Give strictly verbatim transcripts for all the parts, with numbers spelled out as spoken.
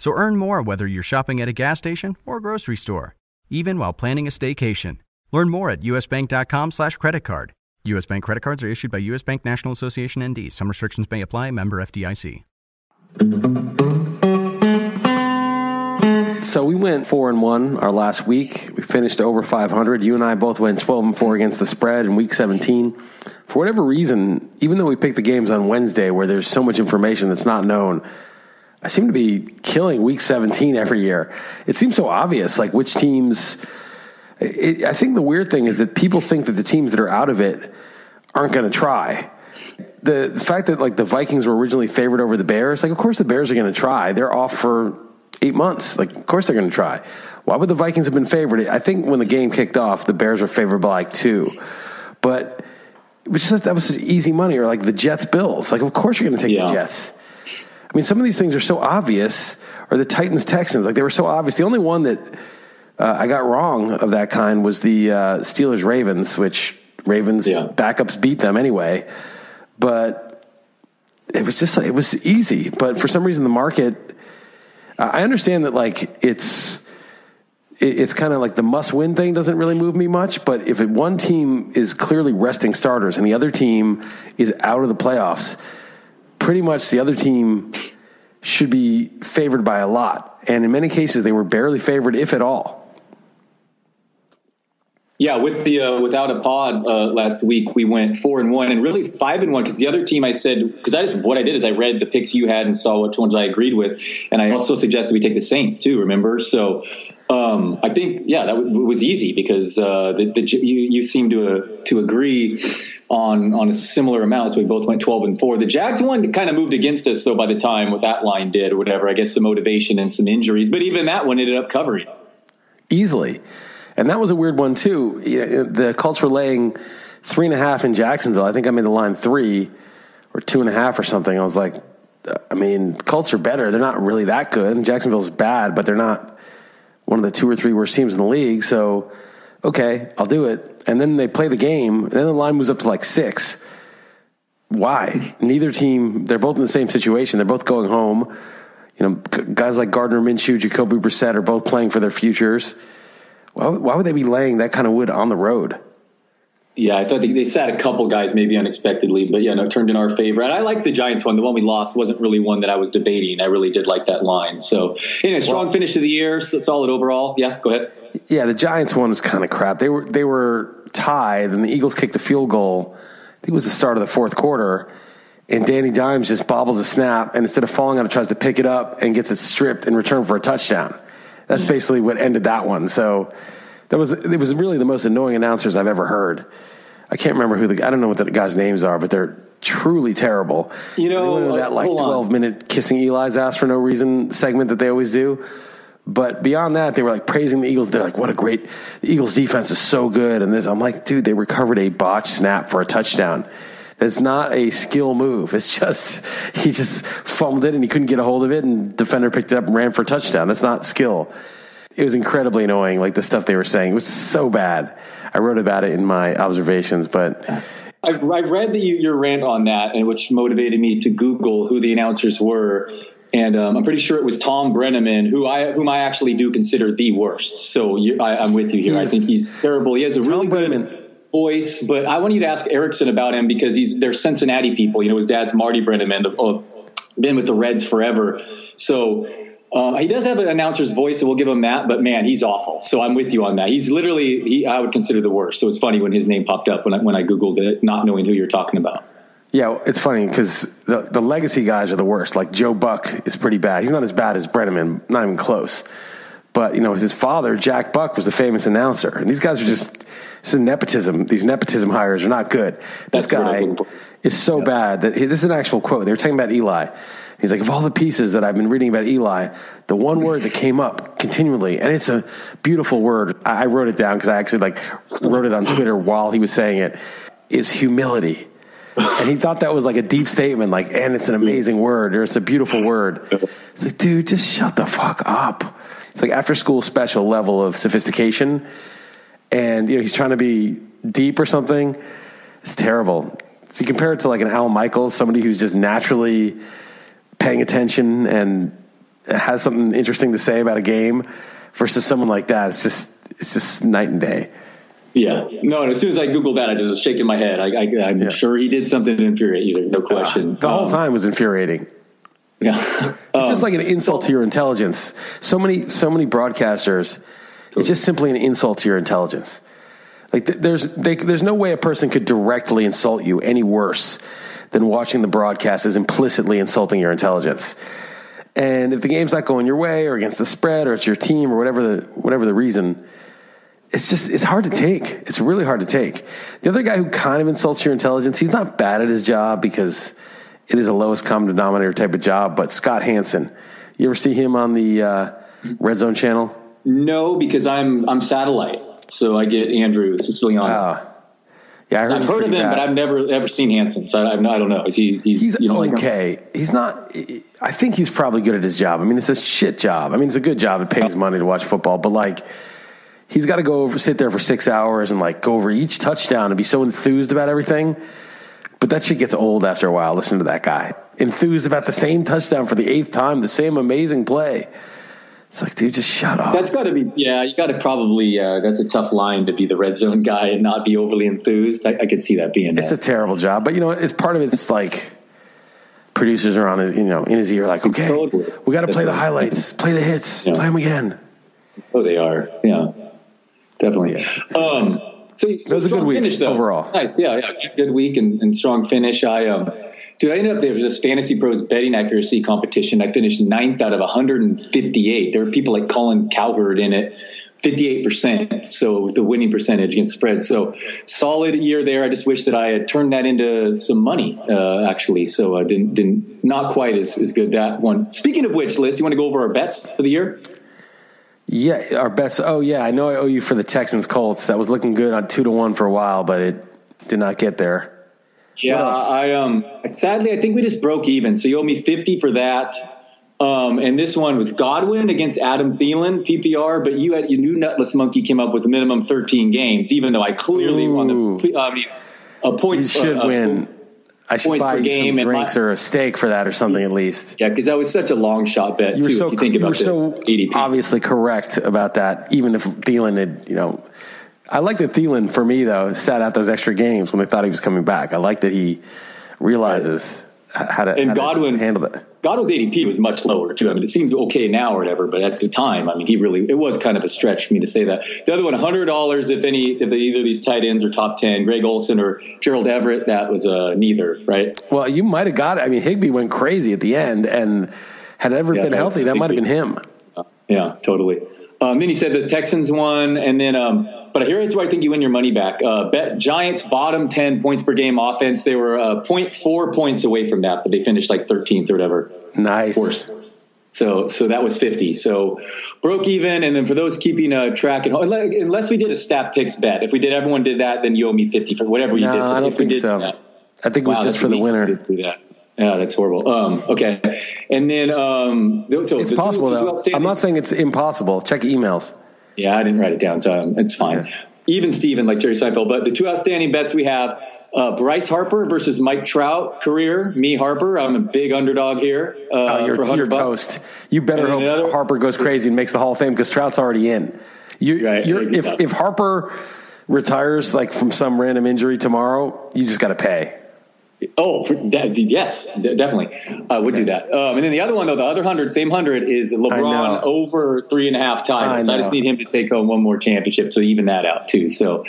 So earn more whether you're shopping at a gas station or a grocery store, even while planning a staycation. Learn more at usbank.com slash credit card. U S. Bank credit cards are issued by U S. Bank National Association N D. Some restrictions may apply. Member F D I C. So we went four and one our last week. We finished over five hundred. You and I both went twelve and four against the spread in week seventeen. For whatever reason, even though we picked the games on Wednesday where there's so much information that's not known, I seem to be killing week seventeen every year. It seems so obvious, like which teams. It, I think the weird thing is that people think that the teams that are out of it aren't going to try. The, the fact that like the Vikings were originally favored over the Bears, like of course the Bears are going to try. They're off for eight months. Like of course they're going to try. Why would the Vikings have been favored? I think when the game kicked off, the Bears were favored by like two. But it was just that was just easy money, or like the Jets Bills. Like of course you're going to take yeah. the Jets. I mean, some of these things are so obvious. Or the Titans Texans, like they were so obvious. The only one that Uh, I got wrong of that kind was the uh, Steelers Ravens, which Ravens yeah. backups beat them anyway. But it was just like, it was easy. But for some reason, the market, uh, I understand that like it's it, it's kind of like the must win thing doesn't really move me much. But if it, one team is clearly resting starters and the other team is out of the playoffs, pretty much the other team should be favored by a lot. And in many cases, they were barely favored, if at all. Yeah, with the uh, without a pod uh, last week, we went four and one, and really five and one because the other team I said because I just what I did is I read the picks you had and saw which ones I agreed with, and I also suggested we take the Saints too. Remember, so um, I think yeah, that w- was easy because uh, the, the you, you seem to uh, to agree on on a similar amount. So we both went twelve and four. The Jags one kind of moved against us though by the time what that line did or whatever. I guess some motivation and some injuries, but even that one ended up covering easily. And that was a weird one, too. The Colts were laying three and a half in Jacksonville. I think I made the line three or two and a half or something. I was like, I mean, Colts are better. They're not really that good. And Jacksonville's bad, but they're not one of the two or three worst teams in the league. So, okay, I'll do it. And then they play the game. And then the line moves up to like six. Why? Neither team, they're both in the same situation. They're both going home. You know, guys like Gardner Minshew, Jacoby Brissett are both playing for their futures. Why would they be laying that kind of wood on the road? Yeah, I thought they, they sat a couple guys maybe unexpectedly, but yeah, no, it turned in our favor. And I like the Giants one. The one we lost wasn't really one that I was debating. I really did like that line. So, anyway, strong well, finish to the year, so solid overall. Yeah, go ahead. Yeah, the Giants one was kind of crap. They were they were tied, and the Eagles kicked a field goal. I think it was the start of the fourth quarter, and Danny Dimes just bobbles a snap, and instead of falling on it, tries to pick it up and gets it stripped in return for a touchdown. That's yeah. basically what ended that one. So that was it was really the most annoying announcers I've ever heard. I can't remember who the I don't know what the guys' names are, but they're truly terrible. You know, that like twelve minute kissing Eli's ass for no reason segment that they always do. But beyond that, they were like praising the Eagles. They're like, "What a great the Eagles defense is so good." And this, I'm like, dude, they recovered a botched snap for a touchdown. That's not a skill move. It's just he just fumbled it and he couldn't get a hold of it, and defender picked it up and ran for a touchdown. That's not skill. It was incredibly annoying, like the stuff they were saying. It was so bad. I wrote about it in my observations, but I read that you, your rant on that, and which motivated me to Google who the announcers were. And um, I'm pretty sure it was Thom Brennaman, who I whom I actually do consider the worst. So you, I, I'm with you here. I think he's terrible. He has a Tom really Brennaman. good. voice, but I want you to ask Erickson about him because he's they're Cincinnati people. You know, his dad's Marty Brennaman, been with the Reds forever. So Uh, he does have an announcer's voice, so we'll give him that. But, man, he's awful. So I'm with you on that. He's literally, he, I would consider the worst. So it's funny when his name popped up when I, when I Googled it, not knowing who you're talking about. Yeah, it's funny because the, the legacy guys are the worst. Like Joe Buck is pretty bad. He's not as bad as Brennaman, not even close. But, you know, his father, Jack Buck, was the famous announcer. And these guys are just, this is nepotism. These nepotism hires are not good. This That's guy is so yeah. bad that he, this is an actual quote. They were talking about Eli. He's like, of all the pieces that I've been reading about Eli, the one word that came up continually, and it's a beautiful word. I, I wrote it down because I actually like wrote it on Twitter while he was saying it, is humility. And he thought that was like a deep statement, like, and it's an amazing word, or it's a beautiful word. It's like, dude, just shut the fuck up. It's like after school special level of sophistication. And, you know, he's trying to be deep or something. It's terrible. So you compare it to like an Al Michaels, somebody who's just naturally paying attention and has something interesting to say about a game versus someone like that. It's just, it's just night and day. Yeah. No, and as soon as I Googled that, I was just shaking my head. I, I, I'm yeah. sure he did something to infuriate you. No question. Uh, the whole um, time was infuriating. Yeah. um, it's just like an insult to your intelligence. So many, so many broadcasters, totally. It's just simply an insult to your intelligence. Like th- there's, they, there's no way a person could directly insult you any worse than watching the broadcast is implicitly insulting your intelligence. And if the game's not going your way or against the spread or it's your team or whatever the, whatever the reason, it's just, it's hard to take. It's really hard to take. The other guy who kind of insults your intelligence, he's not bad at his job because it is a lowest common denominator type of job, but Scott Hansen, you ever see him on the uh, Red Zone channel? No, because I'm I'm satellite, so I get Andrew Siciliano. Wow. Yeah, I heard I've heard of him, bad. But I've never ever seen Hansen, so I, I don't know. Is he? He's, he's you know, okay. Like he's not. I think he's probably good at his job. I mean, it's a shit job. I mean, it's a good job. It pays money to watch football, but like. He's got to go over, sit there for six hours and like go over each touchdown and be so enthused about everything. But that shit gets old after a while. Listen to that guy. Enthused about the same touchdown for the eighth time, the same amazing play. It's like, dude, just shut up. That's got to be, yeah, you got to probably, uh, that's a tough line to be the red zone guy and not be overly enthused. I, I could see that being It's that. A terrible job. But, you know, it's part of it's like producers are on, you know, in his ear like, okay, totally. We got to play the highlights, play the hits, yeah. play them again. Oh, they are. Yeah. Definitely. Yeah. Um, so, so it was a good week finish, overall. Nice. Yeah. yeah, Good week and, and strong finish. I, um, dude, I ended up, there was this Fantasy Pros betting accuracy competition. I finished ninth out of one hundred fifty-eight. There were people like Colin Cowherd in it, fifty-eight percent. So with the winning percentage against spread. So solid year there. I just wish that I had turned that into some money, uh, actually. So I didn't, didn't, not quite as, as good that one. Speaking of which, Liz, you want to go over our bets for the year? Yeah, our bets. Oh, yeah, I know I owe you for the Texans Colts. That was looking good on two to one for a while, but it did not get there. Yeah, I um, sadly, I think we just broke even. So you owe me fifty for that. Um, and this one was Godwin against Adam Thielen P P R, but you had your new nutless monkey came up with a minimum thirteen games, even though I clearly Ooh. won the. I mean, a point you should uh, win. I should buy you some drinks my, or a steak for that or something at least. Yeah, because that was such a long shot bet, you too, so, if you think you about it. You were so A D P. Obviously correct about that, even if Thielen had, you know. I like that Thielen, for me, though, sat out those extra games when they thought he was coming back. I like that he realizes right. how to, and how Godwin, to handle it. Godwin's A D P was much lower, too. I mean, it seems okay now or whatever, but at the time, I mean, he really, it was kind of a stretch for me to say that. The other one, one hundred dollars if any, if either of these tight ends are top ten, Greg Olsen or Gerald Everett, that was uh, neither, right? Well, you might have got it. I mean, Higbee went crazy at the end, and had Everett yeah, been healthy, that might have been him. Uh, yeah, totally. Um, then you said the Texans won, and then, um, but here is where I think you win your money back. Uh, bet Giants bottom ten points per game offense. They were uh, zero point four points away from that, but they finished like thirteenth or whatever. Nice. Course. So, so that was fifty. So broke even. And then for those keeping uh, track, and unless we did a stat picks bet, if we did, everyone did that, then you owe me fifty for whatever you no, did. For, I don't if think we did so. That. I think it was wow, just for the winner. Do that. Yeah, that's horrible. Um, okay. And then, um, so it's the possible. Two, two I'm not saying it's impossible. Check emails. Yeah, I didn't write it down, so it's fine. Yeah. Even Steven, like Jerry Seinfeld. But the two outstanding bets we have, uh, Bryce Harper versus Mike Trout career. Me, Harper. I'm a big underdog here. Uh, oh, you're, for you're toast. You better and hope another, Harper goes crazy and makes the Hall of Fame because Trout's already in. You, right, you're, if, if Harper retires like from some random injury tomorrow, you just got to pay. Oh, for de- yes, de- definitely. I would okay. do that. Um, and then the other one, though, the other hundred, same hundred, is LeBron over three and a half times. I, I just need him to take home one more championship to even that out, too. So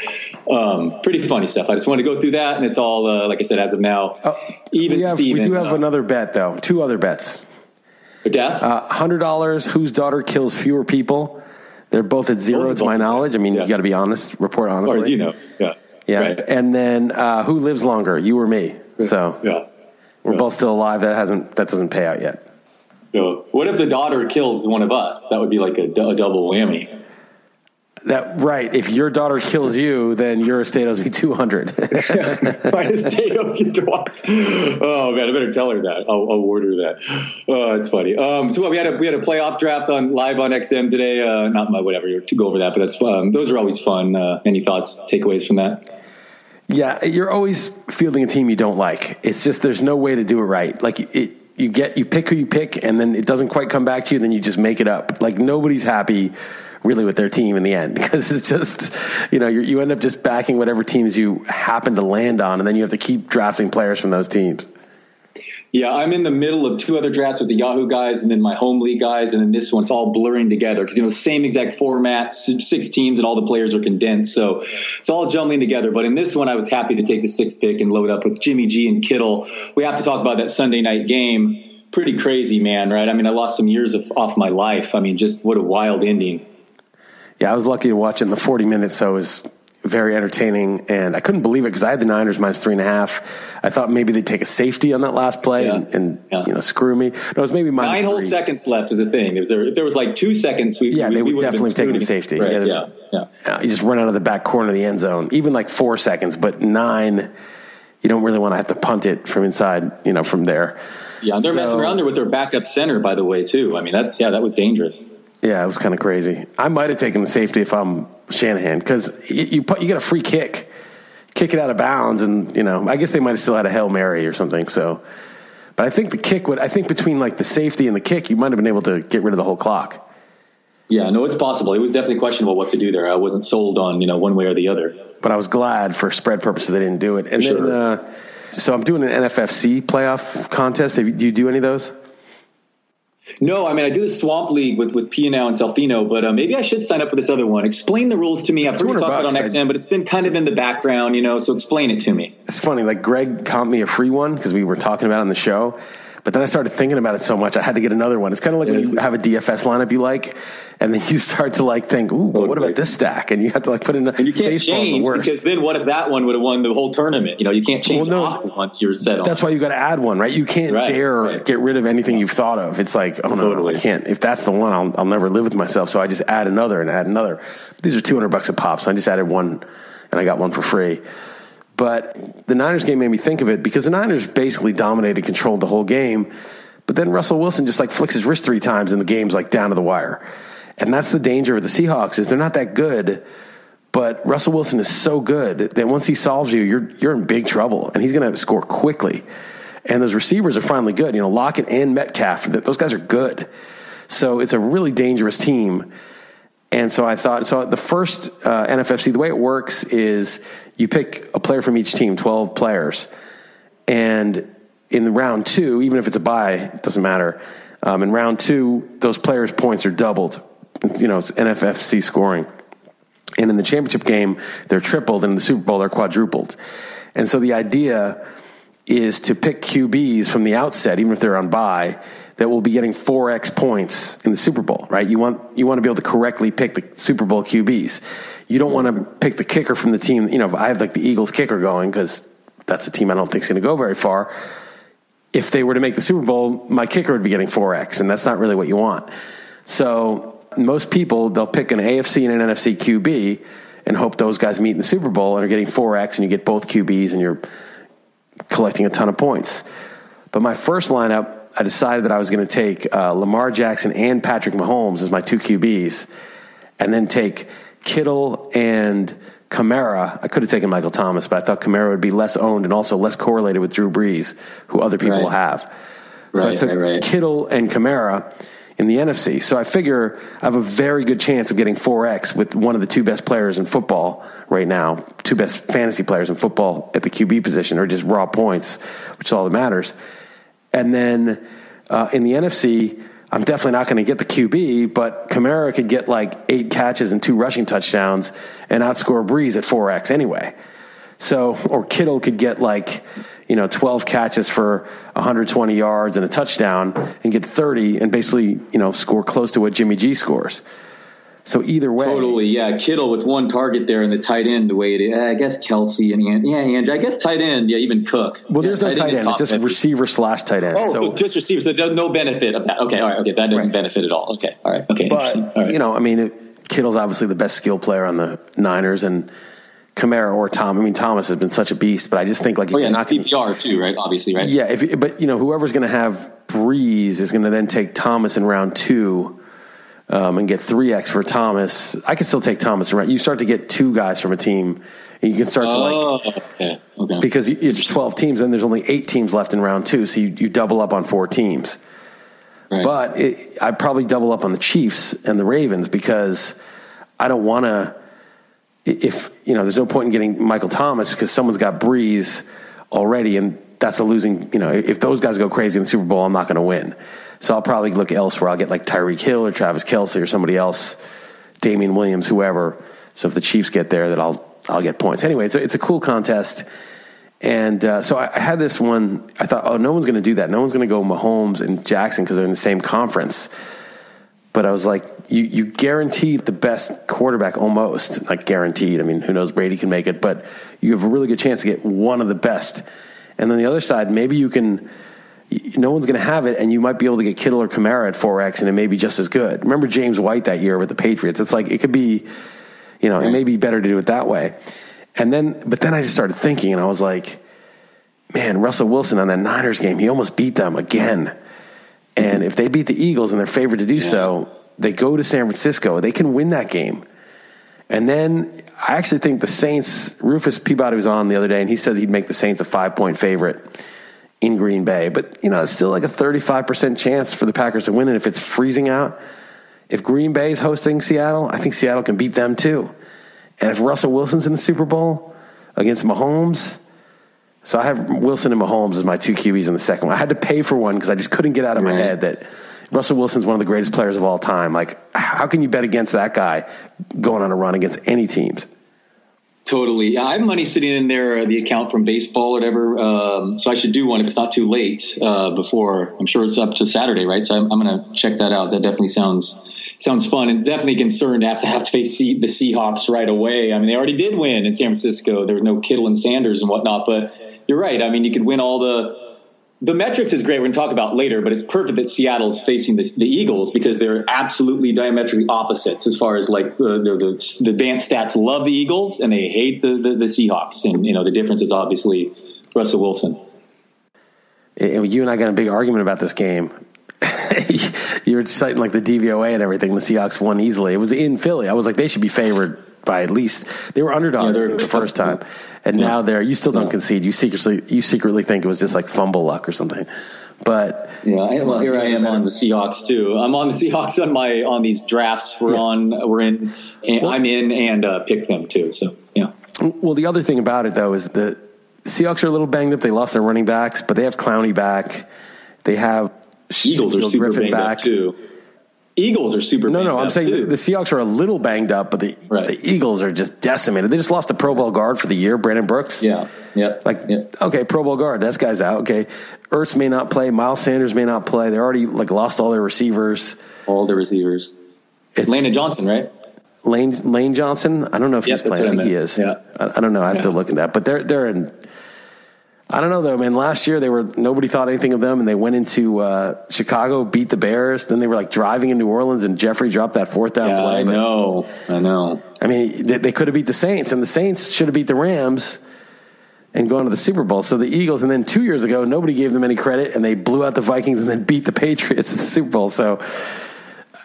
um, pretty funny stuff. I just wanted to go through that, and it's all, uh, like I said, as of now, oh, even we have, Steven. We do have uh, another bet, though, two other bets. A death? Uh, one hundred dollars, whose daughter kills fewer people. They're both at zero, both to my knowledge. I mean, yeah. You got to be honest, report honestly. As far as you know, yeah. Yeah, right. And then uh, who lives longer, you or me? So yeah. we're yeah. both still alive. That hasn't that doesn't pay out yet. So what if the daughter kills one of us? That would be like a, a double whammy. That right. If your daughter kills you, then your estate owes me two hundred. My estate owes you twice. Oh man, I better tell her that. I'll, I'll order that. Oh, it's funny. Um, so we had a we had a playoff draft on live on X M today. Uh, not my whatever to go over that, but that's um, those are always fun. Uh, any thoughts, takeaways from that? Yeah, you're always fielding a team you don't like. It's just there's no way to do it right. Like it, you get you pick who you pick, and then it doesn't quite come back to you. Then you just make it up. Like nobody's happy really with their team in the end because it's just you know you're, you end up just backing whatever teams you happen to land on, and then you have to keep drafting players from those teams. Yeah, I'm in the middle of two other drafts with the Yahoo guys and then my home league guys. And then this one's all blurring together because, you know, same exact format, six teams and all the players are condensed. So it's all jumbling together. But in this one, I was happy to take the sixth pick and load up with Jimmy G and Kittle. We have to talk about that Sunday night game. Pretty crazy, man. Right. I mean, I lost some years of, off my life. I mean, just what a wild ending. Yeah, I was lucky to watch it in the forty minutes. So it was very entertaining, and I couldn't believe it because I had the Niners minus three and a half. I thought maybe they'd take a safety on that last play yeah. and, and yeah. you know screw me. No, it was maybe minus nine three. Whole seconds left is a thing. If there, if there was like two seconds, we yeah we, they would we definitely take a safety. Right. Yeah, yeah. yeah, yeah. You just run out of the back corner of the end zone, even like four seconds, but nine. You don't really want to have to punt it from inside. You know, from there. Yeah, they're so, messing around there with their backup center, by the way, too. I mean, that's yeah, that was dangerous. Yeah, it was kind of crazy. I might have taken the safety if I'm Shanahan because you you, put, you get a free kick, kick it out of bounds, and you know I guess they might have still had a Hail Mary or something. So, but I think the kick would. I think between like the safety and the kick, you might have been able to get rid of the whole clock. Yeah, no, it's possible. It was definitely questionable what to do there. I wasn't sold on you know one way or the other. But I was glad for spread purposes they didn't do it. And for then, sure. uh, so I'm doing an N F F C playoff contest. Do you do any of those? No, I mean, I do the Swamp League with, with Pianow and Selfino, but uh, maybe I should sign up for this other one. Explain the rules to me. I've heard you talk about on X M, but it's been kind of in the background, you know, so explain it to me. It's funny. Like, Greg comped me a free one because we were talking about it on the show, but then I started thinking about it so much, I had to get another one. It's kind of like yeah, when you have a D F S lineup you like, and then you start to, like, think, ooh, well, what about this stack? And you have to, like, put in a baseball. And you can't change because then what if that one would have won the whole tournament? You know, you can't change well, no, off the one you were set on. That's why you got to add one, right? You can't right, dare right. get rid of anything you've thought of. It's like, oh, no, totally. I can't. If that's the one, I'll, I'll never live with myself. So I just add another and add another. These are two hundred bucks a pop, so I just added one, and I got one for free. But the Niners game made me think of it because the Niners basically dominated, controlled the whole game. But then Russell Wilson just like flicks his wrist three times and the game's like down to the wire. And that's the danger with the Seahawks is they're not that good, but Russell Wilson is so good that once he solves you, you're you're in big trouble and he's going to score quickly. And those receivers are finally good. You know, Lockett and Metcalf, those guys are good. So it's a really dangerous team. And so I thought, so the first uh, N F F C, the way it works is you pick a player from each team, twelve players. And in round two, even if it's a bye, it doesn't matter. Um, in round two, those players' points are doubled. You know, it's N F F C scoring. And in the championship game, they're tripled. And in the Super Bowl, they're quadrupled. And so the idea is to pick Q Bs from the outset, even if they're on bye, that will be getting four x points in the Super Bowl, right? You want you want to be able to correctly pick the Super Bowl Q Bs. You don't want to pick the kicker from the team. You know, if I have like the Eagles kicker going because that's a team I don't think is going to go very far. If they were to make the Super Bowl, my kicker would be getting four x, and that's not really what you want. So most people, they'll pick an A F C and an N F C Q B and hope those guys meet in the Super Bowl and are getting four x, and you get both Q Bs, and you're collecting a ton of points. But my first lineup, I decided that I was going to take uh, Lamar Jackson and Patrick Mahomes as my two Q Bs, and then take Kittle and Kamara. I could have taken Michael Thomas, but I thought Kamara would be less owned and also less correlated with Drew Brees, who other people right. have. So right, I took right, right. Kittle and Kamara, in the N F C. So I figure I have a very good chance of getting four X with one of the two best players in football right now, two best fantasy players in football at the Q B position, or just raw points, which is all that matters. And then uh, in the N F C, I'm definitely not going to get the Q B, but Kamara could get like eight catches and two rushing touchdowns and outscore Brees at four X anyway. So, or Kittle could get like, you know, twelve catches for one hundred twenty yards and a touchdown and get thirty and basically, you know, score close to what Jimmy G scores. So either way. Totally, yeah. Kittle with one target there in the tight end, the way it is. I guess Kelsey and Andrew. Yeah, Andrew. I guess tight end. Yeah, even Cook. Well, yeah, there's no tight end. Tight end. It's just fifty. Receiver slash tight end. Oh, so, so it's just receiver. So there's no benefit of that. Okay, all right. Okay, that doesn't right. benefit at all. Okay, all right. Okay, but, all right. You know, I mean, it, Kittle's obviously the best skill player on the Niners, and Kamara or Tom. I mean, Thomas has been such a beast, but I just think like if oh, yeah, you're not going to P P R too, right? Obviously, right? Yeah, if, but you know, whoever's going to have Breeze is going to then take Thomas in round two, um, and get three X for Thomas. I can still take Thomas around. You start to get two guys from a team, and you can start to oh, like okay, okay. Because it's twelve teams, and there's only eight teams left in round two, so you, you double up on four teams. Right. But it, I probably double up on the Chiefs and the Ravens because I don't want to. If, you know, there's no point in getting Michael Thomas because someone's got Breeze already, and that's a losing, you know, if those guys go crazy in the Super Bowl, I'm not going to win. So I'll probably look elsewhere. I'll get like Tyreek Hill or Travis Kelce or somebody else, Damian Williams, whoever. So if the Chiefs get there, then I'll I'll get points. Anyway, it's a, it's a cool contest. And uh, so I, I had this one. I thought, oh, no one's going to do that. No one's going to go Mahomes and Jackson because they're in the same conference. But I was like, you, you guaranteed the best quarterback almost. Like guaranteed. I mean, who knows? Brady can make it. But you have a really good chance to get one of the best. And then the other side, maybe you can – no one's going to have it, and you might be able to get Kittle or Kamara at four X, and it may be just as good. Remember James White that year with the Patriots. It's like it could be – you know, it may be better to do it that way. And then – but then I just started thinking, and I was like, man, Russell Wilson on that Niners game, he almost beat them again. And if they beat the Eagles and they're favored to do yeah. so, they go to San Francisco. They can win that game. And then I actually think the Saints, Rufus Peabody was on the other day, and he said he'd make the Saints a five-point favorite in Green Bay. But, you know, it's still like a thirty-five percent chance for the Packers to win, and if it's freezing out, if Green Bay is hosting Seattle, I think Seattle can beat them too. And if Russell Wilson's in the Super Bowl against Mahomes... So I have Wilson and Mahomes as my two Q Bs in the second one. I had to pay for one because I just couldn't get out of my head that Russell Wilson's one of the greatest players of all time. Like, how can you bet against that guy going on a run against any teams? Totally. I have money sitting in there, the account from baseball, whatever. Um, so I should do one if it's not too late uh, before. I'm sure it's up to Saturday, right? So I'm, I'm going to check that out. That definitely sounds sounds fun, and definitely concerned to have to have to face the Seahawks right away. I mean, they already did win in San Francisco. There was no Kittle and Sanders and whatnot, but you're right. I mean, you could win all the the metrics is great. We're going to talk about later, but it's perfect that Seattle's facing the, the Eagles because they're absolutely diametrically opposites as far as like the the, the advanced stats love the Eagles and they hate the, the the Seahawks. And, you know, the difference is obviously Russell Wilson. You and I got a big argument about this game. You were citing like the D V O A and everything. The Seahawks won easily. It was in Philly. I was like, they should be favored by at least they were underdogs yeah, the first time, and yeah. now they're. You still don't yeah. concede. You secretly you secretly think it was just like fumble luck or something. But yeah, I, well, here I am better. on the Seahawks too. I'm on the Seahawks on my on these drafts we're yeah. on. We're in. And well, I'm in and uh, pick them too. So yeah. Well, the other thing about it though is the Seahawks are a little banged up. They lost their running backs, but they have Clowney back. They have. Eagles Shield are super Griffin banged back. up too. Eagles are super. No, banged no, I'm up saying too. The Seahawks are a little banged up, but the, right. the Eagles are just decimated. They just lost the Pro Bowl guard for the year, Brandon Brooks. Yeah, yeah. Like, yeah. okay, Pro Bowl guard, that guy's out. Okay, Ertz may not play. Miles Sanders may not play. They already like lost all their receivers. All their receivers. It's Lane Johnson, right? Lane Lane Johnson. I don't know if yep, he's playing. I think I he is. Yeah. I, I don't know. I have yeah. to look at that. But they're they're in. I don't know though, man. Last year they were nobody thought anything of them, and they went into uh, Chicago, beat the Bears. Then they were like driving in New Orleans, and Jeffrey dropped that fourth down yeah, play. I know, I know. I mean, they, they could have beat the Saints, and the Saints should have beat the Rams and gone to the Super Bowl. So the Eagles, and then two years ago, nobody gave them any credit, and they blew out the Vikings and then beat the Patriots in the Super Bowl. So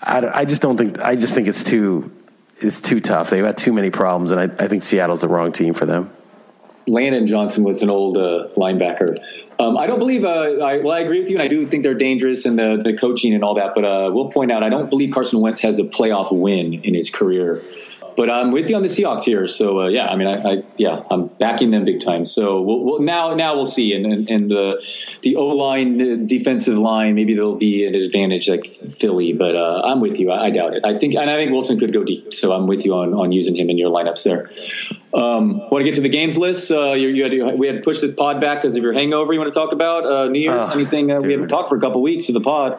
I, I just don't think. I just think it's too it's too tough. They've got too many problems, and I, I think Seattle's the wrong team for them. Landon Johnson was an old uh, linebacker Um, I don't believe. Uh, I, well, I agree with you, and I do think they're dangerous and the the coaching and all that. But uh, we'll point out, I don't believe Carson Wentz has a playoff win in his career. But I'm with you on the Seahawks here. So uh, yeah, I mean, I, I yeah, I'm backing them big time. So we'll, we'll, now now we'll see, and and, and the the O line, defensive line, maybe they'll be at an advantage like Philly. But uh, I'm with you. I, I doubt it. I think, and I think Wilson could go deep. So I'm with you on on using him in your lineups there. Um, want to get to the games list? Uh, you, you had to, we had to push this pod back because of your hangover. You want to talk about uh, New Year's? Oh, anything uh, we haven't talked for a couple weeks of the pod?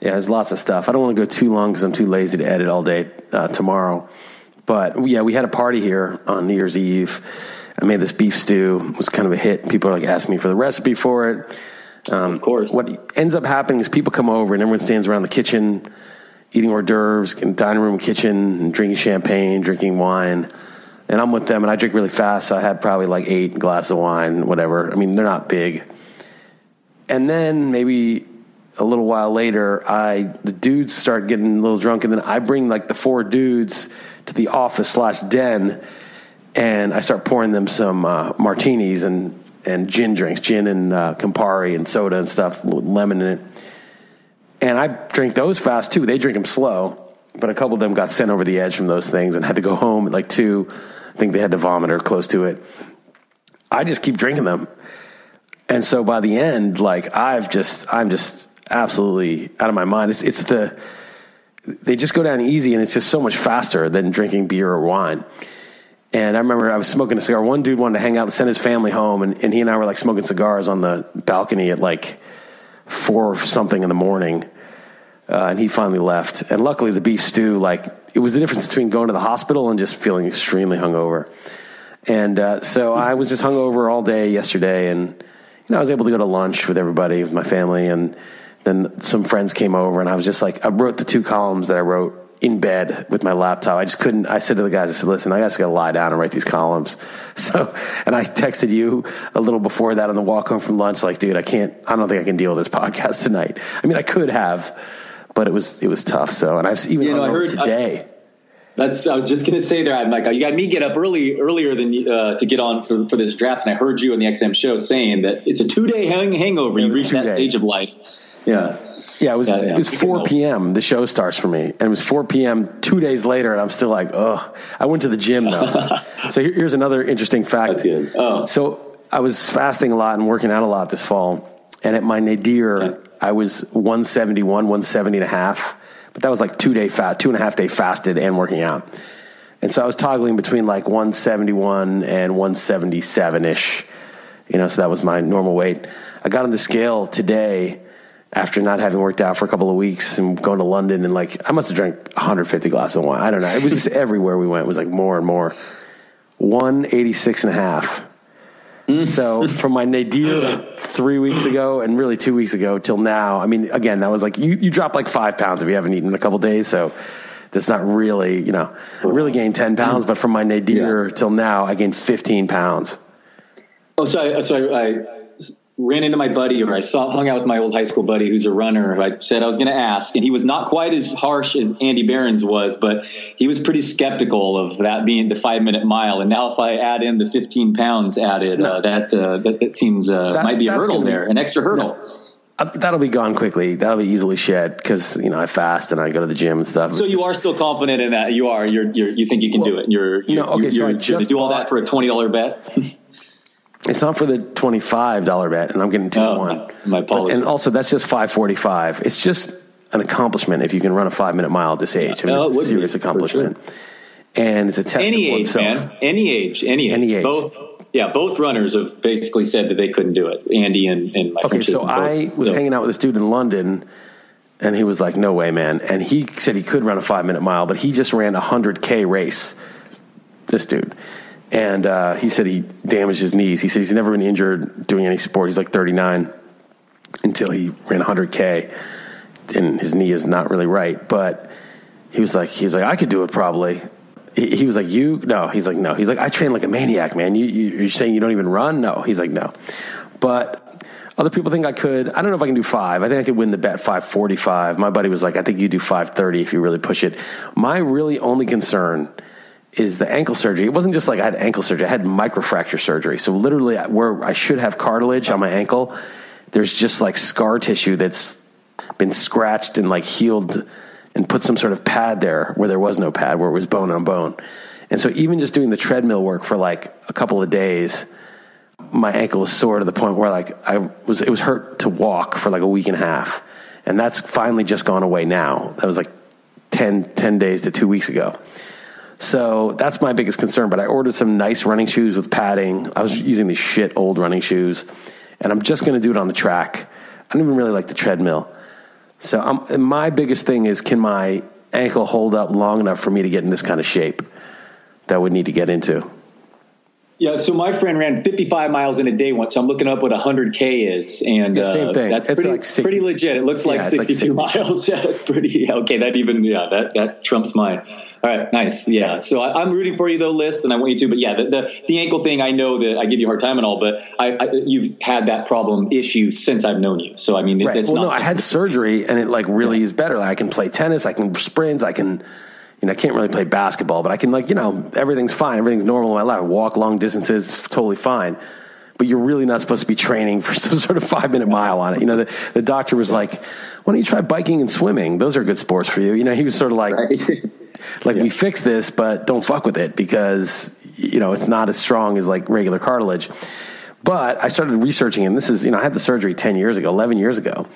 Yeah, there's lots of stuff. I don't want to go too long because I'm too lazy to edit all day uh, tomorrow. But yeah, we had a party here on New Year's Eve. I made this beef stew. It was kind of a hit. People are like asking me for the recipe for it. Um, of course. What ends up happening is people come over and everyone stands around the kitchen, eating hors d'oeuvres, in dining room, kitchen, drinking champagne, drinking wine. And I'm with them, and I drink really fast, so I had probably like eight glasses of wine, whatever. I mean, they're not big. And then maybe a little while later, I the dudes start getting a little drunk, and then I bring like the four dudes to the office slash den, and I start pouring them some uh, martinis and, and gin drinks, gin and uh, Campari and soda and stuff, lemon in it. And I drink those fast too. They drink them slow, but a couple of them got sent over the edge from those things and had to go home at like two. I think they had to vomit or close to it. I just keep drinking them. And so by the end, like I've just, I'm just absolutely out of my mind. It's, it's the, they just go down easy, and it's just so much faster than drinking beer or wine. And I remember I was smoking a cigar. One dude wanted to hang out and send his family home, and, and he and I were like smoking cigars on the balcony at like four or something in the morning. Uh, and he finally left. And luckily the beef stew, like it was the difference between going to the hospital and just feeling extremely hungover. And uh, so I was just hungover all day yesterday. And, you know, I was able to go to lunch with everybody, with my family, and then some friends came over, and I was just like, I wrote the two columns that I wrote in bed with my laptop. I just couldn't, I said to the guys, I said, listen, I just got to lie down and write these columns. So, and I texted you a little before that on the walk home from lunch, like, dude, I can't, I don't think I can deal with this podcast tonight. I mean, I could have, but it was, it was tough. So, and I've even you know, I heard today. I- That's. I was just gonna say there. I'm like, you got me get up early, earlier than uh, to get on for, for this draft, and I heard you on the X M show saying that it's a two day hang, hangover. You reach that days. stage of life. Yeah, yeah. It was. Yeah, yeah. It was four p.m. The show starts for me, and it was four p.m. two days later, and I'm still like, oh. I went to the gym though. So here, here's another interesting fact. That's good. Oh. So I was fasting a lot and working out a lot this fall, and at my nadir, okay, I was one seventy-one, one seventy and a half. But that was like two day fast, two and a half day fasted and working out. And so I was toggling between like one seventy-one and one seventy-seven ish, you know, so that was my normal weight. I got on the scale today after not having worked out for a couple of weeks and going to London, and like, I must've drank one hundred fifty glasses of wine. I don't know. It was just everywhere we went. It was like more and more. one eighty-six and a half. So from my nadir like three weeks ago and really two weeks ago till now, I mean, again, that was like, you, you drop like five pounds if you haven't eaten in a couple of days. So that's not really, you know, I really gained ten pounds, but from my nadir yeah. till now, I gained fifteen pounds. Oh, so I, so I, I ran into my buddy, or I saw, hung out with my old high school buddy who's a runner, who I said I was going to ask, and he was not quite as harsh as Andy Barron's was, but he was pretty skeptical of that being the five minute mile. And now if I add in the fifteen pounds added, no, uh, that, uh, that, that seems, uh, that, might be a hurdle there, be, an extra hurdle. No. Uh, that'll be gone quickly. That'll be easily shed. Cause you know, I fast and I go to the gym and stuff. So you just, are still confident in that. You are, you're, you're you think you can well, do it. You're, you're, no, okay, you're, so you're, I just you do all that for a twenty dollars bet. It's not for the twenty-five dollars bet, and I'm getting two oh, one. My apologies. But, and also, that's just five forty-five. It's just an accomplishment if you can run a five-minute mile at this age. I mean, no, it's it a serious be, accomplishment. Sure. And it's a test any of age, oneself. Man. Any age, any age. Any age. Both, yeah, both runners have basically said that they couldn't do it, Andy and, and my friend. Okay, so both, I was so. hanging out with this dude in London, and he was like, no way, man. And he said he could run a five-minute mile, but he just ran a one hundred K race, this dude. And uh, he said he damaged his knees. He said he's never been injured doing any sport. He's like thirty-nine until he ran one hundred K, and his knee is not really right. But he was like, he was like, I could do it probably. He, he was like, you? No. He's like, no. He's like, I train like a maniac, man. You, you, you're saying you don't even run? No. He's like, no. But other people think I could. I don't know if I can do five. I think I could win the bet five forty-five. My buddy was like, I think you do five thirty if you really push it. My really only concern is the ankle surgery. It wasn't just like I had ankle surgery. I had microfracture surgery. So literally where I should have cartilage on my ankle, there's just like scar tissue that's been scratched and like healed and put some sort of pad there where there was no pad, where it was bone on bone. And so even just doing the treadmill work for like a couple of days, my ankle was sore to the point where like I was, it was hurt to walk for like a week and a half. And that's finally just gone away now. That was like ten, ten days to two weeks ago. So that's my biggest concern. But I ordered some nice running shoes with padding. I was using these shit old running shoes. And I'm just going to do it on the track. I don't even really like the treadmill. So I'm, and my biggest thing is, can my ankle hold up long enough for me to get in this kind of shape that I would need to get into? Yeah, so my friend ran fifty-five miles in a day once. So I'm looking up what one hundred K is, and yeah, same thing. Uh, that's it's pretty, like sixty, pretty legit. It looks yeah, like sixty-two like miles. Yeah, that's pretty okay. That even yeah, that that trumps mine. All right, nice. Yeah, so I, I'm rooting for you though, Liz, and I want you to. But yeah, the, the the ankle thing, I know that I give you a hard time and all, but I, I you've had that problem issue since I've known you. So I mean, right. it's well, not. Well, no, I had surgery, and it like really yeah. is better. Like, I can play tennis, I can sprint, I can. You know, I can't really play basketball, but I can, like, you know, everything's fine. Everything's normal in my life. I walk long distances, totally fine. But you're really not supposed to be training for some sort of five-minute mile on it. You know, the, the doctor was like, why don't you try biking and swimming? Those are good sports for you. You know, he was sort of like, right. like yeah. we fixed this, but don't fuck with it because, you know, it's not as strong as, like, regular cartilage. But I started researching, and this is, you know, I had the surgery ten years ago, eleven years ago.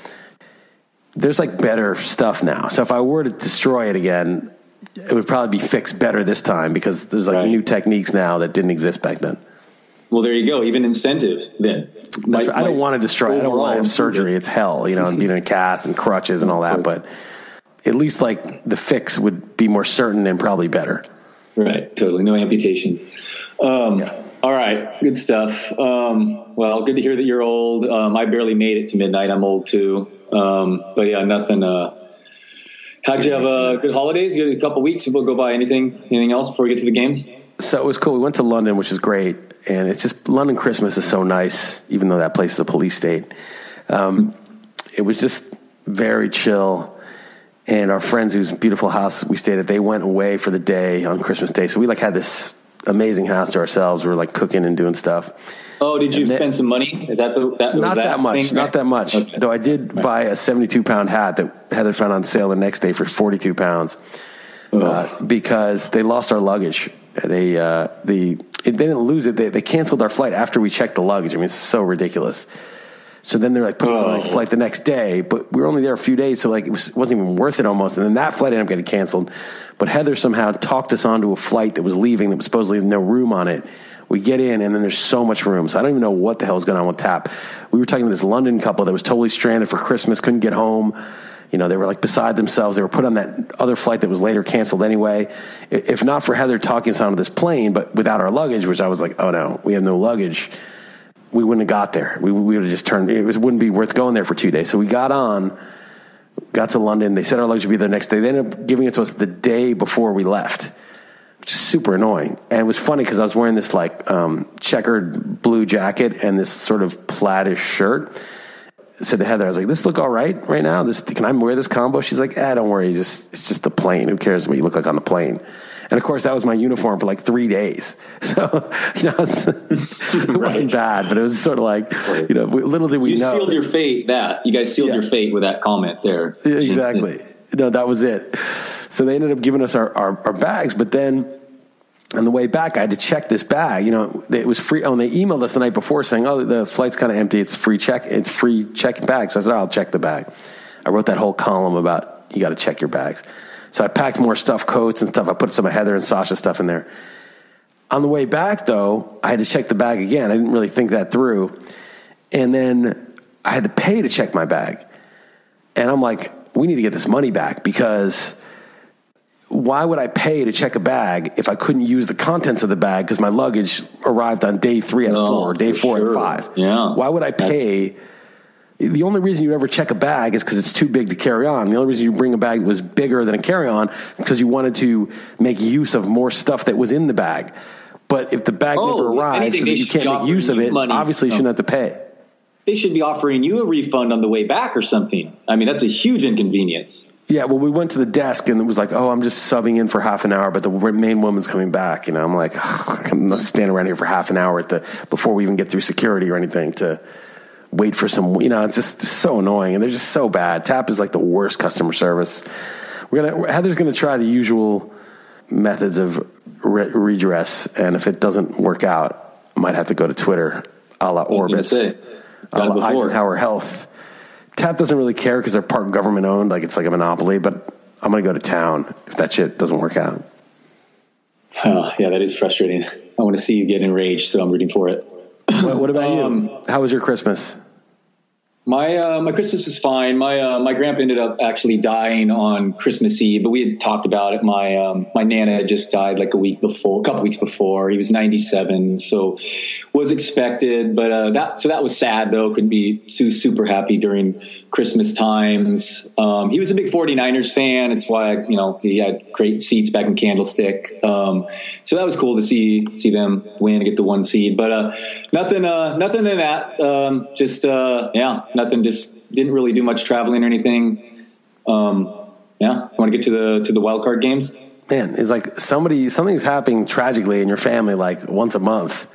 There's, like, better stuff now. So if I were to destroy it again, it would probably be fixed better this time because there's like right. new techniques now that didn't exist back then. Well, there you go. Even incentive then. Might, I don't want to destroy. I don't want to have surgery. It's hell, you know, and being in cast and crutches and all that. But at least like the fix would be more certain and probably better. Right. Totally. No amputation. Um, yeah. All right. Good stuff. Um, well, good to hear that you're old. Um, I barely made it to midnight. I'm old too. Um, but yeah, nothing, uh, how'd you have uh, good holidays? You had a couple weeks. We'll go by anything, anything else before we get to the games? So it was cool. We went to London, which is great. And it's just London Christmas is so nice, even though that place is a police state. Um, it was just very chill. And our friends whose beautiful house we stayed at, they went away for the day on Christmas Day. So we like had this amazing house to ourselves. We were like cooking and doing stuff. Oh, did you and spend then, some money? Is that the that not that, that much? Thing? Not that much. Okay. Though I did right. buy a seventy-two pound hat that Heather found on sale the next day for forty-two pounds oh. uh, because they lost our luggage. They uh, the they didn't lose it. They they canceled our flight after we checked the luggage. I mean, it's so ridiculous. So then they're like putting us oh. on a flight the next day, but we were only there a few days, so like it, was, it wasn't even worth it almost. And then that flight ended up getting canceled. But Heather somehow talked us onto a flight that was leaving that was supposedly had no room on it. We get in, and then there's so much room. So I don't even know what the hell is going on with Tap. We were talking to this London couple that was totally stranded for Christmas, couldn't get home. You know, they were like beside themselves. They were put on that other flight that was later canceled anyway. If not for Heather talking us onto this plane, but without our luggage, which I was like, oh no, we have no luggage. We wouldn't have got there. We, we would have just turned. It was, wouldn't be worth going there for two days. So we got on, got to London. They said our luggage would be there next day. They ended up giving it to us the day before we left. Which is super annoying. And it was funny because I was wearing this like um, checkered blue jacket and this sort of plaid-ish shirt. I said to Heather, I was like, "This look all right right now? This can I wear this combo?" She's like, "Ah, don't worry. Just it's just the plane. Who cares what you look like on the plane?" And of course, that was my uniform for like three days. So you know, it, was, it right. wasn't bad, but it was sort of like you know, little did we you know. You sealed your fate. That you guys sealed yeah. your fate with that comment there. Yeah, exactly. No, that was it. So they ended up giving us our, our, our bags, but then on the way back, I had to check this bag. You know, it was free. Oh, and they emailed us the night before saying, "Oh, the flight's kind of empty. It's free check. It's free check bag." So I said, oh, "I'll check the bag." I wrote that whole column about you got to check your bags. So I packed more stuff, coats and stuff. I put some of Heather and Sasha's stuff in there. On the way back, though, I had to check the bag again. I didn't really think that through, and then I had to pay to check my bag. And I'm like, we need to get this money back because why would I pay to check a bag if I couldn't use the contents of the bag because my luggage arrived on day three and no, four, or day four sure. and five? Yeah. Why would I pay? The only reason you ever check a bag is because it's too big to carry on. The only reason you bring a bag that was bigger than a carry-on because you wanted to make use of more stuff that was in the bag. But if the bag oh, never arrives so that you can't make use of it, money, obviously so. You shouldn't have to pay. They should be offering you a refund on the way back or something. I mean, that's a huge inconvenience. Yeah, well, we went to the desk, and it was like, oh, I'm just subbing in for half an hour, but the main woman's coming back. You know, I'm like, oh, I'm not standing around here for half an hour at the before we even get through security or anything to wait for some, you know, it's just so annoying, and they're just so bad. T A P is like the worst customer service. We're gonna Heather's going to try the usual methods of re- redress, and if it doesn't work out, I might have to go to Twitter, a la Orbis, a la Eisenhower Health. T A P doesn't really care because they're part government owned, like it's like a monopoly, but I'm going to go to town if that shit doesn't work out. Oh, yeah, that is frustrating. I want to see you get enraged, so I'm rooting for it. What, what about um, you? How was your Christmas? My uh, my Christmas was fine. My uh, my grandpa ended up actually dying on Christmas Eve, but we had talked about it. My um, my nana had just died like a week before, a couple weeks before. He was ninety-seven, so was expected. But uh, that so that was sad though. Couldn't be too super happy during Christmas times. Um, he was a big forty-niners fan. It's why you know he had great seats back in Candlestick. Um, so that was cool to see see them win and get the one seed. But uh, nothing uh, nothing in that. Um, just uh, yeah. Nothing, just didn't really do much traveling or anything. Um, yeah, you want to get to the to the wild card games? Man, it's like somebody something's happening tragically in your family like once a month.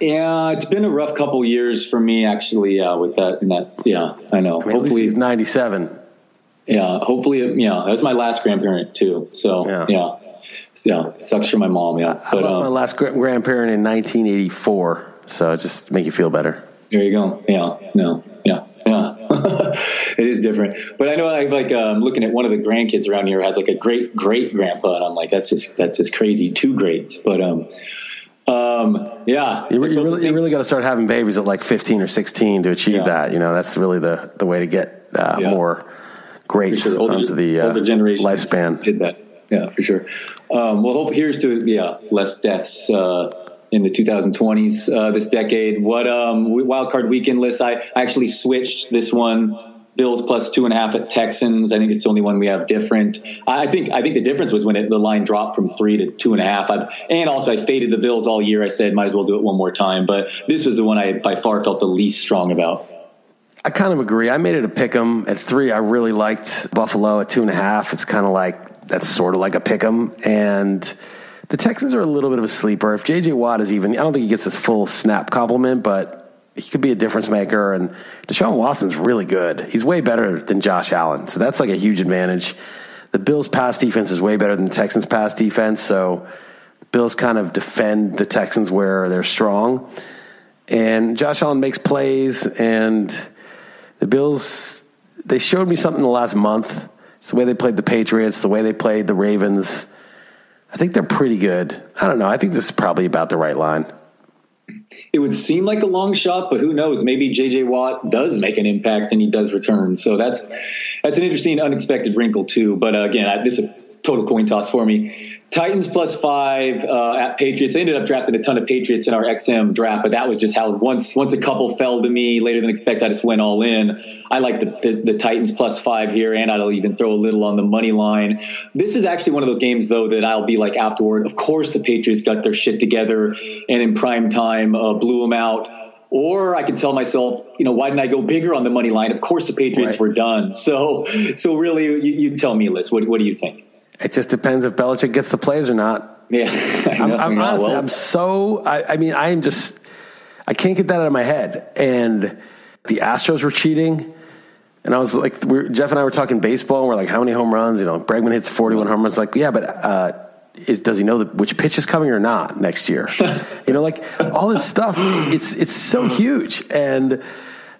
Yeah, it's been a rough couple years for me actually. Yeah, with that and that. Yeah, I know. I mean, hopefully he's ninety-seven. Yeah, hopefully. Yeah, that was my last grandparent too. So yeah, yeah, yeah it sucks for my mom. Yeah, I but, lost um, my last grandparent in nineteen eighty-four. So just make you feel better. There you go. Yeah. No. Yeah. Yeah. It is different. But I know I like um looking at one of the grandkids around here has like a great great grandpa and I'm like, that's just that's just crazy. Two greats. But um um yeah. You, you really you really gotta start having babies at like fifteen or sixteen to achieve yeah. that. You know, that's really the, the way to get uh, yeah. more greats sure. older, onto the uh, lifespan. Did that. Yeah, for sure. Um well hope here's to yeah, less deaths uh in the twenty twenties, uh, this decade. What um, wildcard weekend list? I, I actually switched this one. Bills plus two and a half at Texans. I think it's the only one we have different. I think I think the difference was when it, the line dropped from three to two and a half. I've, and also, I faded the Bills all year. I said, might as well do it one more time. But this was the one I by far felt the least strong about. I kind of agree. I made it a pick 'em at three. I really liked Buffalo at two and a half. It's kind of like that's sort of like a pick 'em and. The Texans are a little bit of a sleeper. If J J Watt is even, I don't think he gets his full snap compliment, but he could be a difference maker. And Deshaun Watson's really good. He's way better than Josh Allen. So that's like a huge advantage. The Bills' pass defense is way better than the Texans' pass defense. So the Bills kind of defend the Texans where they're strong. And Josh Allen makes plays. And the Bills, they showed me something the last month. It's the way they played the Patriots, the way they played the Ravens. I think they're pretty good. I don't know. I think this is probably about the right line. It would seem like a long shot, but who knows? Maybe J J Watt does make an impact and he does return. So that's that's an interesting, unexpected wrinkle too. But uh, again, I, this is a total coin toss for me. Titans plus five uh, at Patriots. I ended up drafting a ton of Patriots in our X M draft, but that was just how once once a couple fell to me later than expected, I just went all in. I like the, the, the Titans plus five here, and I'll even throw a little on the money line. This is actually one of those games, though, that I'll be like afterward. Of course, the Patriots got their shit together and in prime time uh, blew them out. Or I can tell myself, you know, why didn't I go bigger on the money line? Of course, the Patriots right. were done. So so really, you, you tell me, Liz, what, what do you think? It just depends if Belichick gets the plays or not. Yeah, I know. I'm, I'm honestly, well. I'm so. I, I mean, I am just. I can't get that out of my head. And the Astros were cheating, and I was like, we're, Jeff and I were talking baseball, and we're like, how many home runs? You know, Bregman hits forty-one home runs. Like, yeah, but uh, is, does he know the, which pitch is coming or not next year? You know, like all this stuff. It's it's so huge, and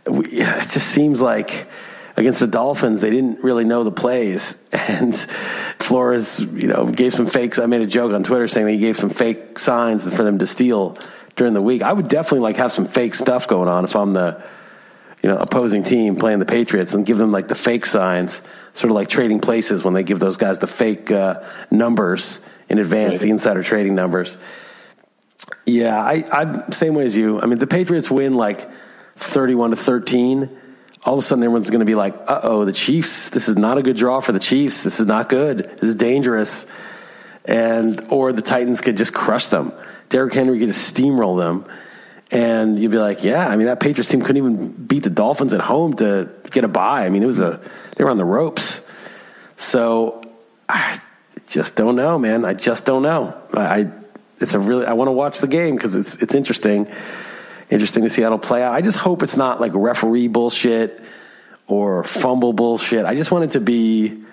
we, yeah, it just seems like. Against the Dolphins, they didn't really know the plays, and Flores, you know, gave some fakes. I made a joke on Twitter saying that he gave some fake signs for them to steal during the week. I would definitely like have some fake stuff going on if I'm the, you know, opposing team playing the Patriots and give them like the fake signs, sort of like trading places when they give those guys the fake uh, numbers in advance, right. The insider trading numbers. Yeah, I, I'm same way as you. I mean, the Patriots win like thirty-one to thirteen. All of a sudden, everyone's going to be like, uh-oh, the Chiefs, this is not a good draw for the Chiefs. This is not good. This is dangerous. And or the Titans could just crush them. Derrick Henry could just steamroll them. And you'd be like, yeah, I mean, that Patriots team couldn't even beat the Dolphins at home to get a bye. I mean, it was a they were on the ropes. So I just don't know, man. I just don't know. I it's a really I want to watch the game because it's it's interesting. Interesting to see how it'll play out. I just hope it's not like referee bullshit or fumble bullshit. I just want it to be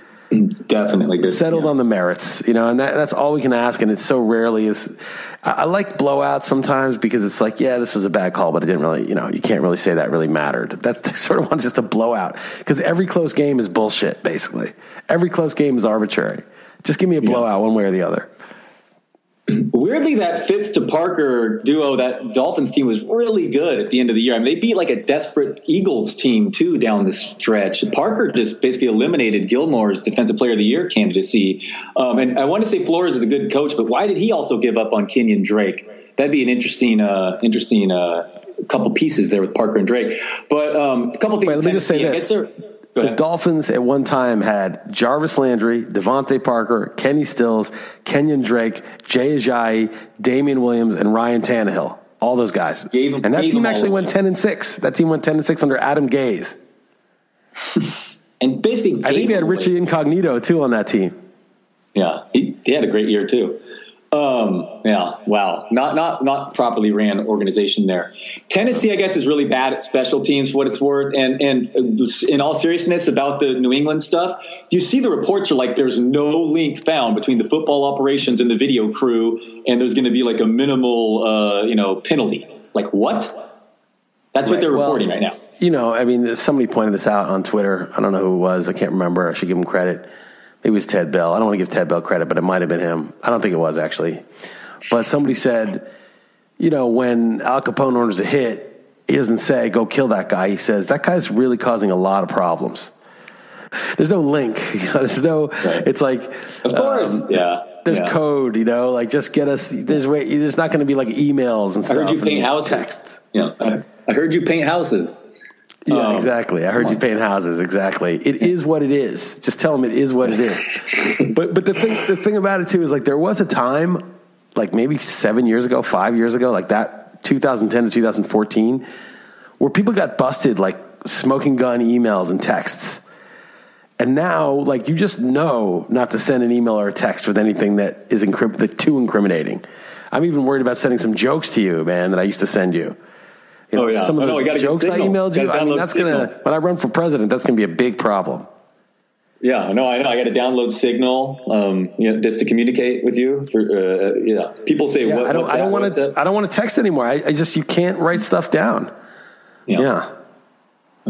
definitely good. settled yeah. on the merits, you know, and that, that's all we can ask. And it so rarely is. I, I like blowouts sometimes because it's like, yeah, this was a bad call, but it didn't really, you know, you can't really say that really mattered. That I sort of want just a blowout because every close game is bullshit, basically. Every close game is arbitrary. Just give me a blowout yeah. one way or the other. Weirdly, that Fitz to Parker duo, that Dolphins team was really good at the end of the year. I mean, they beat like a desperate Eagles team, too, down the stretch. Parker just basically eliminated Gilmore's Defensive Player of the Year candidacy. Um, and I want to say Flores is a good coach, but why did he also give up on Kenyon Drake? That'd be an interesting, uh, interesting uh, couple pieces there with Parker and Drake. But um, a couple things. Wait, let me just say this. The Dolphins at one time had Jarvis Landry, Devontae Parker, Kenny Stills, Kenyon Drake, Jay Ajayi, Damian Williams, and Ryan Tannehill. All those guys. Gave them, and that team actually went ten and six. That team went ten and six under Adam Gaze. And basically, I think they had Richie Incognito too on that team. Yeah, he, he had a great year too. Um, yeah, wow. Not, not, not properly ran organization there. Tennessee, I guess, is really bad at special teams, what it's worth. And, and in all seriousness about the New England stuff, you see the reports are like, there's no link found between the football operations and the video crew. And there's going to be like a minimal, uh, you know, penalty. Like what? That's right. What they're reporting well, right now. You know, I mean, somebody pointed this out on Twitter. I don't know who it was. I can't remember. I should give him credit. Maybe it was Ted Bell. I don't want to give Ted Bell credit, but it might have been him. I don't think it was, actually. But somebody said, you know, when Al Capone orders a hit, he doesn't say, go kill that guy. He says, that guy's really causing a lot of problems. There's no link. You know, there's no, right. It's like, of course, um, yeah. There's yeah. code, you know, like just get us, there's way, there's not going to be like emails and stuff. I heard you paint houses. Texts. Yeah. I, I heard you paint houses. Yeah, exactly. I heard you paint houses. Exactly. It is what it is. Just tell them it is what it is. But but the thing the thing about it too is like there was a time, like maybe seven years ago, five years ago, like that two thousand ten to two thousand fourteen, where people got busted like smoking gun emails and texts. And now, like you just know not to send an email or a text with anything that is incrim- that too incriminating. I'm even worried about sending some jokes to you, man, that I used to send you. You know, oh, yeah. Some of those oh, no, jokes I emailed you. I mean, that's going to, when I run for president, that's going to be a big problem. Yeah, no, I know. I got to download Signal, um, you know, just to communicate with you. For, uh, yeah, people say, yeah, what, I don't, I don't want to, I don't want to text anymore. I, I just, you can't write stuff down. Yeah. yeah.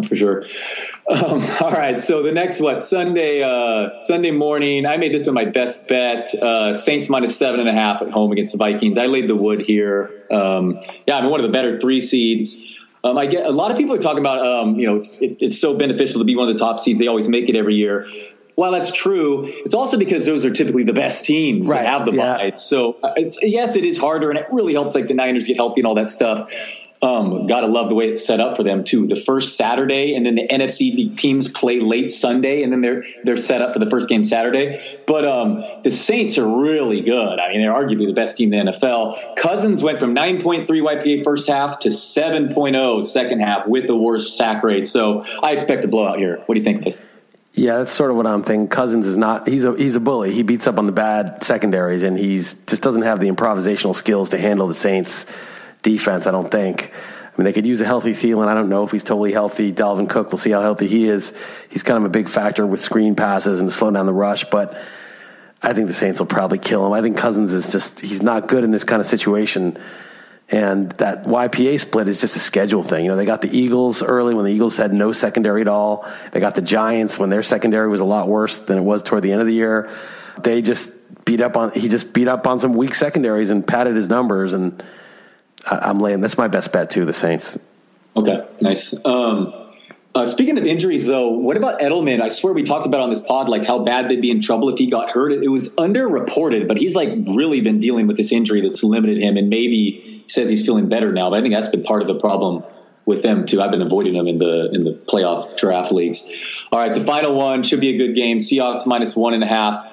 For sure. Um, all right. So the next what Sunday, uh, Sunday morning, I made this one my best bet. Uh, Saints minus seven and a half at home against the Vikings. I laid the wood here. Um, yeah, I mean, one of the better three seeds. Um, I get a lot of people are talking about, um, you know, it's, it, it's so beneficial to be one of the top seeds. They always make it every year. While that's true, it's also because those are typically the best teams right. that have the yeah. bites. So it's, yes, it is harder, and it really helps like the Niners get healthy and all that stuff. Um, gotta love the way it's set up for them too. The first Saturday, and then the N F C teams play late Sunday, and then they're they're set up for the first game Saturday. But um, the Saints are really good. I mean, they're arguably the best team in the N F L. Cousins went from nine point three Y P A first half to seven point oh second half with the worst sack rate. So I expect a blowout here. What do you think of this? Yeah, that's sort of what I'm thinking. Cousins is not he's a he's a bully. He beats up on the bad secondaries, and he's just doesn't have the improvisational skills to handle the Saints defense, I don't think. I mean, they could use a healthy Thielen. I don't know if he's totally healthy. Dalvin Cook, we'll see how healthy he is. He's kind of a big factor with screen passes and slowing down the rush, but I think the Saints will probably kill him. I think Cousins is just, he's not good in this kind of situation. And that Y P A split is just a schedule thing. You know, they got the Eagles early when the Eagles had no secondary at all. They got the Giants when their secondary was a lot worse than it was toward the end of the year. They just beat up on, he just beat up on some weak secondaries and padded his numbers, and I'm laying. That's my best bet too, the Saints. Okay, nice. Um, uh, speaking of injuries, though, what about Edelman? I swear we talked about on this pod like how bad they'd be in trouble if he got hurt. It was underreported, but he's like really been dealing with this injury that's limited him, and maybe he says he's feeling better now. But I think that's been part of the problem with them too. I've been avoiding them in the in the playoff draft leagues. All right, the final one should be a good game. Seahawks minus one and a half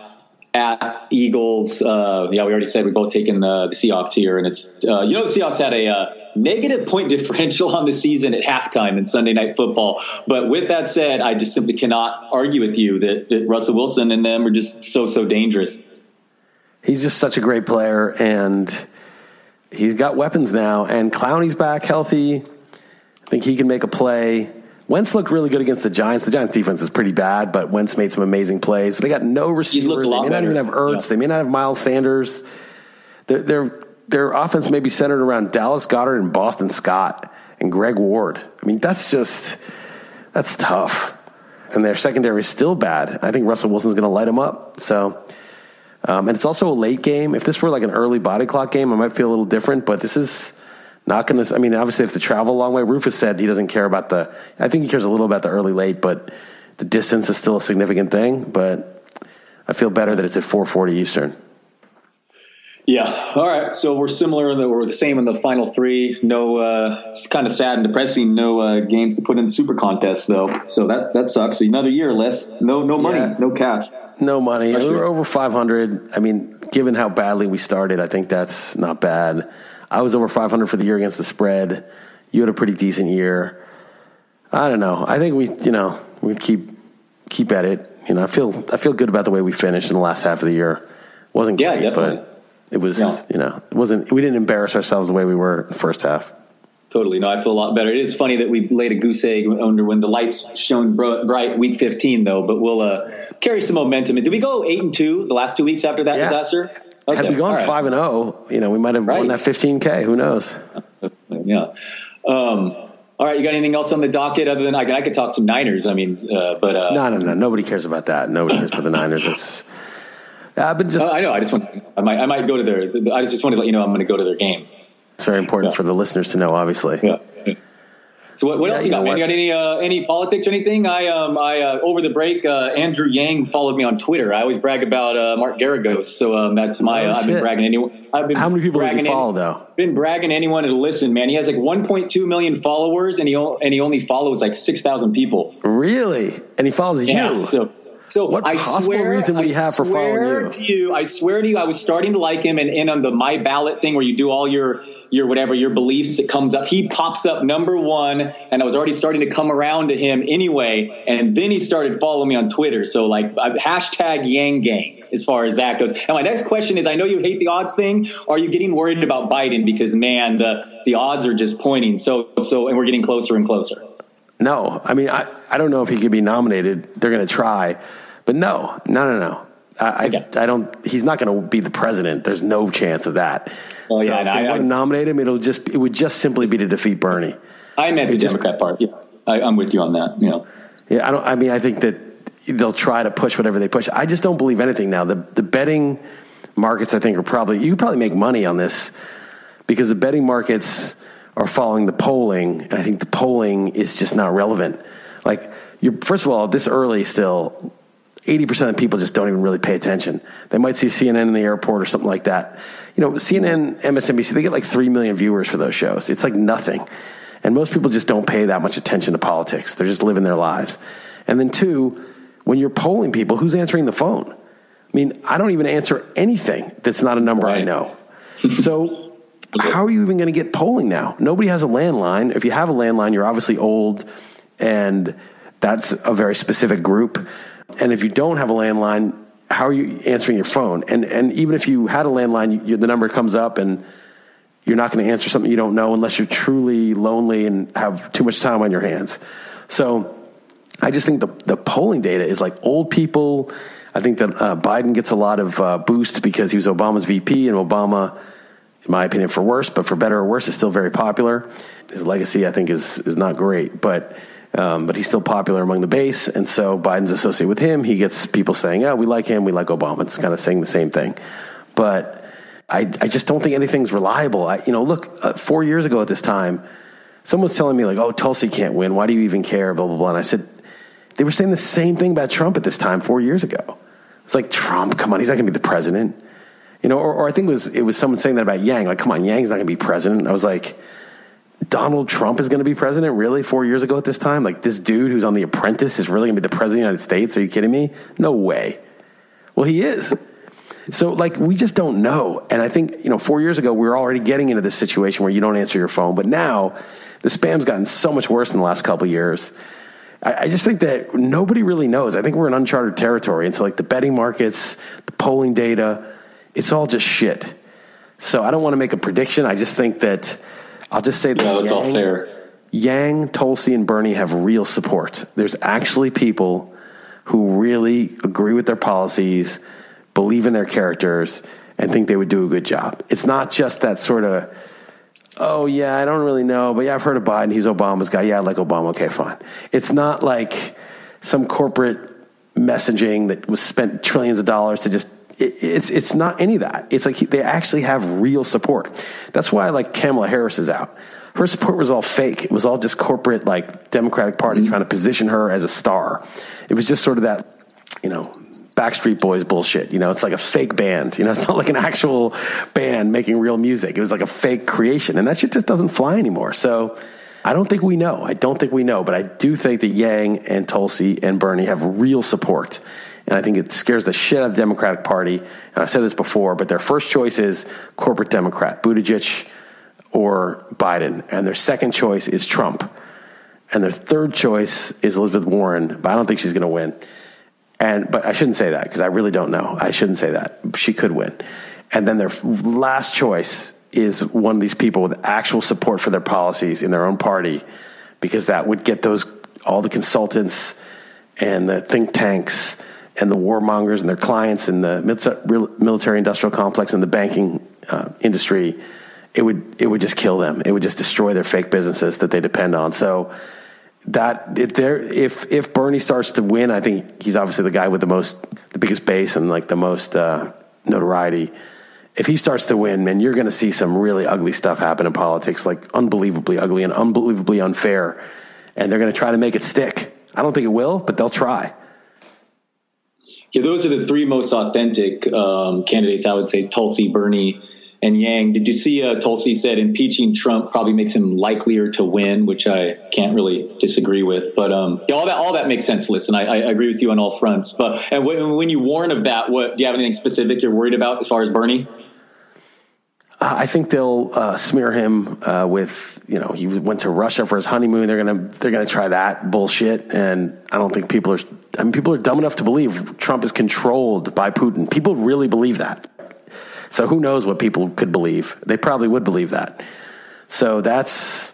at Eagles. Uh, yeah, we already said we're both taking the, the Seahawks here. And it's, uh, you know, the Seahawks had a uh, negative point differential on the season at halftime in Sunday Night Football. But with that said, I just simply cannot argue with you that, that Russell Wilson and them are just so, so dangerous. He's just such a great player, and he's got weapons now. And Clowney's back healthy. I think he can make a play. Wentz looked really good against the Giants. The Giants' defense is pretty bad, but Wentz made some amazing plays. But they got no receivers. They may not better. even have Ertz. Yeah. They may not have Miles Sanders. Their, their their offense may be centered around Dallas Goedert and Boston Scott and Greg Ward. I mean, that's just that's tough. And their secondary is still bad. I think Russell Wilson's going to light them up. So, um, and it's also a late game. If this were like an early body clock game, I might feel a little different. But this is. Not going to, I mean, obviously they have to travel a long way. Rufus said he doesn't care about the, I think he cares a little about the early late, but the distance is still a significant thing. But I feel better that it's at four forty Eastern. Yeah. All right. So we're similar in the, we're the same in the final three. No, uh, it's kind of sad and depressing. No uh, games to put in the super contest though. So that, that sucks. Another year less. No, no money, yeah. no cash. No money. We were over five hundred. I mean, given how badly we started, I think that's not bad. I was over five hundred for the year against the spread. You had a pretty decent year. I don't know. I think we, you know, we keep keep at it. You know, I feel I feel good about the way we finished in the last half of the year. It wasn't great, yeah, but it was, yeah. you know, it wasn't. We didn't embarrass ourselves the way we were in the first half. Totally. No, I feel a lot better. It is funny that we laid a goose egg under when the lights shone bright week fifteen, though. But we'll uh, carry some momentum. And did we go eight and two the last two weeks after that yeah. disaster? Okay. Had we gone right. five and oh, you know, we might have right. won that fifteen K. Who knows? Yeah. Um, all right. You got anything else on the docket other than I could, I could talk some Niners. I mean, uh, but uh, no, no, no. Nobody cares about that. Nobody cares about the Niners. It's. I've been just. Uh, I know. I just want. I might. I might go to their. I just want to let you know I'm going to go to their game. It's very important yeah. for the listeners to know, obviously. Yeah. yeah. So what, what yeah, else you got, man? What? You got any uh, any politics or anything? I um I uh, over the break, uh, Andrew Yang followed me on Twitter. I always brag about uh, Mark Garagos, so um, that's my. Oh, uh, I've been bragging anyone. I've been How many people does he follow any, though? Been bragging anyone to listen, man. He has like one point two million followers, and he o- and he only follows like six thousand people. Really? And he follows yeah, you? So so what I possible swear, reason we I have for following you? To you? I swear to you, I was starting to like him, and, and on the My Ballot thing where you do all your your whatever, your beliefs, it comes up. He pops up number one, and I was already starting to come around to him anyway, and then he started following me on Twitter. So, like, hashtag Yang Gang as far as that goes. And my next question is, I know you hate the odds thing. Are you getting worried about Biden? Because, man, the, the odds are just pointing so so, and we're getting closer and closer. No, I mean, I, I don't know if he could be nominated. They're going to try. But no, no, no, no. I okay. I, I don't. He's not going to be the president. There's no chance of that. Oh, so yeah, if no, they I, I, nominate him, it'll just, it would just simply be to defeat Bernie. I meant the just, Democrat part. Yeah, I, I'm with you on that. You know. Yeah, I don't. I mean, I think that they'll try to push whatever they push. I just don't believe anything now. The the betting markets, I think, are probably, you could probably make money on this because the betting markets are following the polling, and I think the polling is just not relevant. Like, you first of all, this early still, eighty percent of people just don't even really pay attention. They might see C N N in the airport or something like that. You know, C N N, M S N B C, they get like three million viewers for those shows. It's like nothing. And most people just don't pay that much attention to politics. They're just living their lives. And then two, when you're polling people, who's answering the phone? I mean, I don't even answer anything that's not a number right. I know. So how are you even going to get polling now? Nobody has a landline. If you have a landline, you're obviously old, and that's a very specific group. And if you don't have a landline, how are you answering your phone? And and even if you had a landline, you, the number comes up, and you're not going to answer something you don't know unless you're truly lonely and have too much time on your hands. So I just think the, the polling data is like old people. I think that uh, Biden gets a lot of uh, boost because he was Obama's V P, and Obama, in my opinion, for worse, but for better or worse, is still very popular. His legacy, I think, is is not great, but um, but he's still popular among the base, and so Biden's associated with him. He gets people saying, "Oh, we like him, we like Obama." It's kind of saying the same thing, but I I just don't think anything's reliable. I, you know, look, uh, four years ago at this time, someone's telling me like, "Oh, Tulsi can't win. Why do you even care?" Blah blah blah. And I said, they were saying the same thing about Trump at this time four years ago. It's like, Trump, come on, he's not going to be the president. You know, or, or I think it was it was someone saying that about Yang. Like, come on, Yang's not going to be president. And I was like, Donald Trump is going to be president? Really? Four years ago at this time? Like, this dude who's on The Apprentice is really going to be the president of the United States? Are you kidding me? No way. Well, he is. So, like, we just don't know. And I think, you know, four years ago, we were already getting into this situation where you don't answer your phone. But now the spam's gotten so much worse in the last couple of years. I, I just think that nobody really knows. I think we're in uncharted territory. And so, like, the betting markets, the polling data, it's all just shit. So I don't want to make a prediction. I just think that I'll just say that no, it's Yang, all fair. Yang, Tulsi, and Bernie have real support. There's actually people who really agree with their policies, believe in their characters, and think they would do a good job. It's not just that sort of, oh, yeah, I don't really know, but yeah, I've heard of Biden. He's Obama's guy. Yeah, I like Obama. Okay, fine. It's not like some corporate messaging that was spent trillions of dollars to just, it, it's it's not any of that. It's like they actually have real support. That's why, like, Kamala Harris is out. Her support was all fake. It was all just corporate, like, Democratic Party mm-hmm. trying to position her as a star. It was just sort of that, you know, Backstreet Boys bullshit. You know, it's like a fake band. You know, it's not like an actual band making real music. It was like a fake creation, and that shit just doesn't fly anymore. So I don't think we know. I don't think we know, but I do think that Yang and Tulsi and Bernie have real support, and I think it scares the shit out of the Democratic Party. And I've said this before, but their first choice is corporate Democrat, Buttigieg or Biden, and their second choice is Trump, and their third choice is Elizabeth Warren, but I don't think she's going to win. And, but I shouldn't say that because I really don't know. I shouldn't say that. She could win. And then their last choice is one of these people with actual support for their policies in their own party, because that would get those, all the consultants and the think tanks and the warmongers and their clients and the military industrial complex and the banking uh, industry. It would, it would just kill them. It would just destroy their fake businesses that they depend on. So, That if, there, if if Bernie starts to win, I think he's obviously the guy with the most, the biggest base and like the most uh, notoriety. If he starts to win, man, you're going to see some really ugly stuff happen in politics, like unbelievably ugly and unbelievably unfair. And they're going to try to make it stick. I don't think it will, but they'll try. Yeah, those are the three most authentic um, candidates, I would say: Tulsi, Bernie, and Yang. Did you see uh, Tulsi said impeaching Trump probably makes him likelier to win, which I can't really disagree with. But um, yeah, all that all that makes sense, Listen. I, I agree with you on all fronts. But and when, when you warn of that, what do you have anything specific you're worried about as far as Bernie? I think they'll uh, smear him uh, with, you know, he went to Russia for his honeymoon. They're going to they're going to try that bullshit. And I don't think people are I mean, people are dumb enough to believe Trump is controlled by Putin. People really believe that. So who knows what people could believe? They probably would believe that. So that's,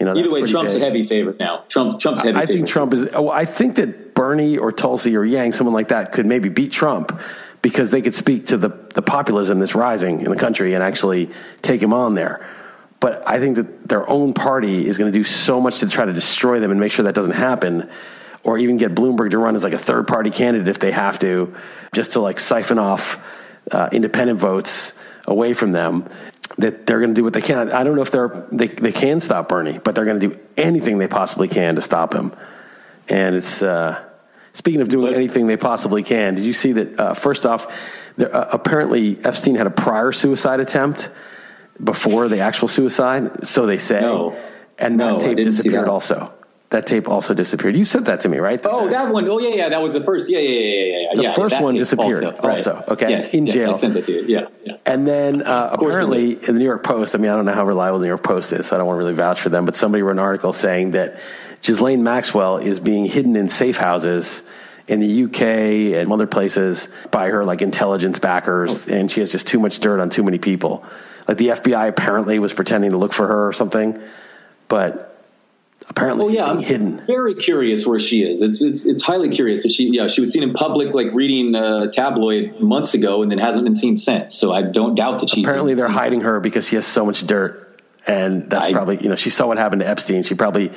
you know, that's either way, Trump's big. A heavy favorite now. Trump, Trump's heavy. I, I favorite. think Trump is. Oh, I think that Bernie or Tulsi or Yang, someone like that, could maybe beat Trump because they could speak to the the populism that's rising in the country and actually take him on there. But I think that their own party is going to do so much to try to destroy them and make sure that doesn't happen, or even get Bloomberg to run as like a third party candidate if they have to, just to like siphon off Uh, independent votes away from them, that they're going to do what they can. I don't know if they're they they can stop Bernie, but they're going to do anything they possibly can to stop him. And it's uh, speaking of doing anything they possibly can. Did you see that? Uh, first off, there, uh, apparently Epstein had a prior suicide attempt before the actual suicide, so they say. No, and that no, tape disappeared that. also. That tape also disappeared. You said that to me, right? That, oh, that one. Oh, yeah, yeah. That was the first. Yeah, yeah, yeah, yeah. The yeah, first one disappeared also. also right. Okay. Yes, in yes, jail. I sent it to you. Yeah, yeah. And then uh, apparently in the New York Post, I mean, I don't know how reliable the New York Post is. So I don't want to really vouch for them. But somebody wrote an article saying that Ghislaine Maxwell is being hidden in safe houses in the U K and other places by her like intelligence backers. Oh. And she has just too much dirt on too many people. Like the F B I apparently was pretending to look for her or something. But apparently, well, yeah, I'm hidden. Very curious where she is. It's it's it's highly curious. She yeah, she was seen in public, like reading a tabloid months ago, and then hasn't been seen since. So I don't doubt that she's apparently in. They're hiding her because she has so much dirt, and that's I, probably you know she saw what happened to Epstein. She probably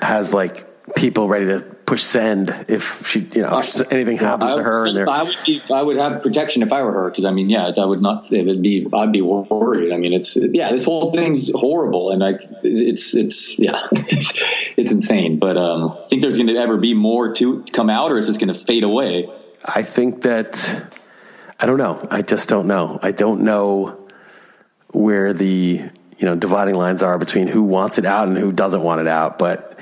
has like people ready to push send if she you know I, if anything happens I, to her. I would, and I would be, I would have protection if I were her because I mean yeah I would not it would be I'd be worried. I mean it's yeah this whole thing's horrible and like it's it's yeah it's, it's insane. But um, I think there's going to ever be more to come out, or is this going to fade away? I think that I don't know. I just don't know. I don't know where the you know dividing lines are between who wants it out and who doesn't want it out, but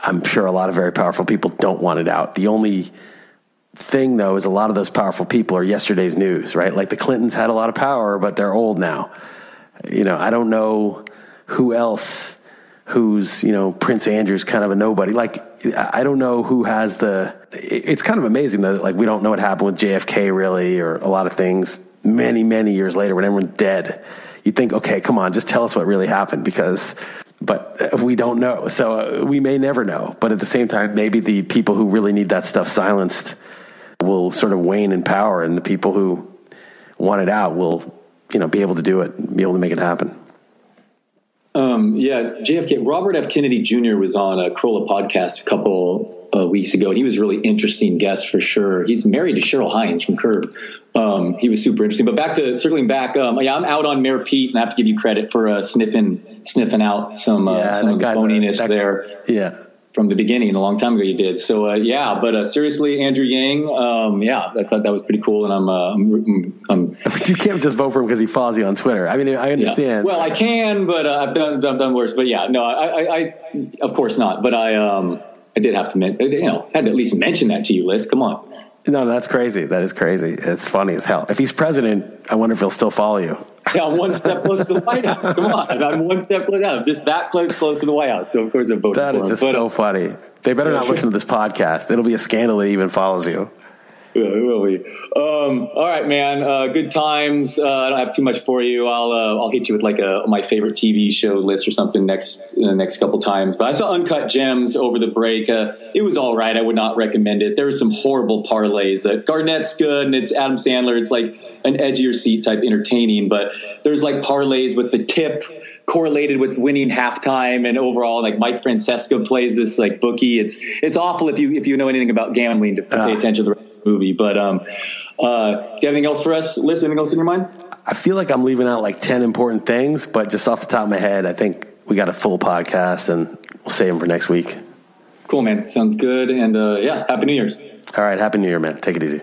I'm sure a lot of very powerful people don't want it out. The only thing, though, is a lot of those powerful people are yesterday's news, right? Like the Clintons had a lot of power, but they're old now. You know, I don't know who else who's, you know, Prince Andrew's kind of a nobody. Like, I don't know who has the, it's kind of amazing that, like, we don't know what happened with J F K really, or a lot of things many, many years later when everyone's dead. You think, okay, come on, just tell us what really happened, because, but we don't know. So we may never know. But at the same time, maybe the people who really need that stuff silenced will sort of wane in power, and the people who want it out will, you know, be able to do it, be able to make it happen. Um, yeah, J F K, Robert F. Kennedy Junior was on a Corolla podcast a couple uh, weeks ago. He was a really interesting guest for sure. He's married to Cheryl Hines from Curb. Um, he was super interesting. But back to circling back, um, yeah, I'm out on Mayor Pete, and I have to give you credit for uh, sniffing sniffing out some uh, yeah, some of the phoniness that, that, there. Yeah. From the beginning, a long time ago, you did. So, uh, yeah, but uh, seriously, Andrew Yang, um, yeah, I thought that was pretty cool, and I'm, uh, I'm, I'm, I'm you can't just vote for him because he follows you on Twitter. I mean, I understand. Yeah. Well, I can, but uh, I've done, done done worse. But yeah, no, I, I, I, of course not. But I, um, I did have to, you know, had to at least mention that to you, Liz. Come on. No, that's crazy. That is crazy. It's funny as hell. If he's president, I wonder if he'll still follow you. Yeah, I'm one step close to the White House. Come on. I'm one step close. I'm just that close close to the White House. So, of course, I'm voting for him. That is just so funny. They better not listen to this podcast. It'll be a scandal that he even follows you. Yeah, it will be. Um, all right, man. Uh, good times. Uh, I don't have too much for you. I'll uh, I'll hit you with like a my favorite T V show list or something next uh, next couple times. But I saw Uncut Gems over the break. Uh, it was all right. I would not recommend it. There were some horrible parlays. Uh, Garnett's good, and it's Adam Sandler. It's like an edgier seat type entertaining. But there's like parlays with the tip correlated with winning halftime, and overall, like Mike Francesca plays this like bookie. It's it's awful if you if you know anything about gambling to, to uh, pay attention to the rest of the movie. But um, uh, do you have anything else for us, Liz? Anything else in your mind? I feel like I'm leaving out like ten important things, but just off the top of my head, I think we got a full podcast, and we'll save them for next week. Cool, man. Sounds good. And uh, yeah, happy New Year's. All right, happy New Year, man. Take it easy.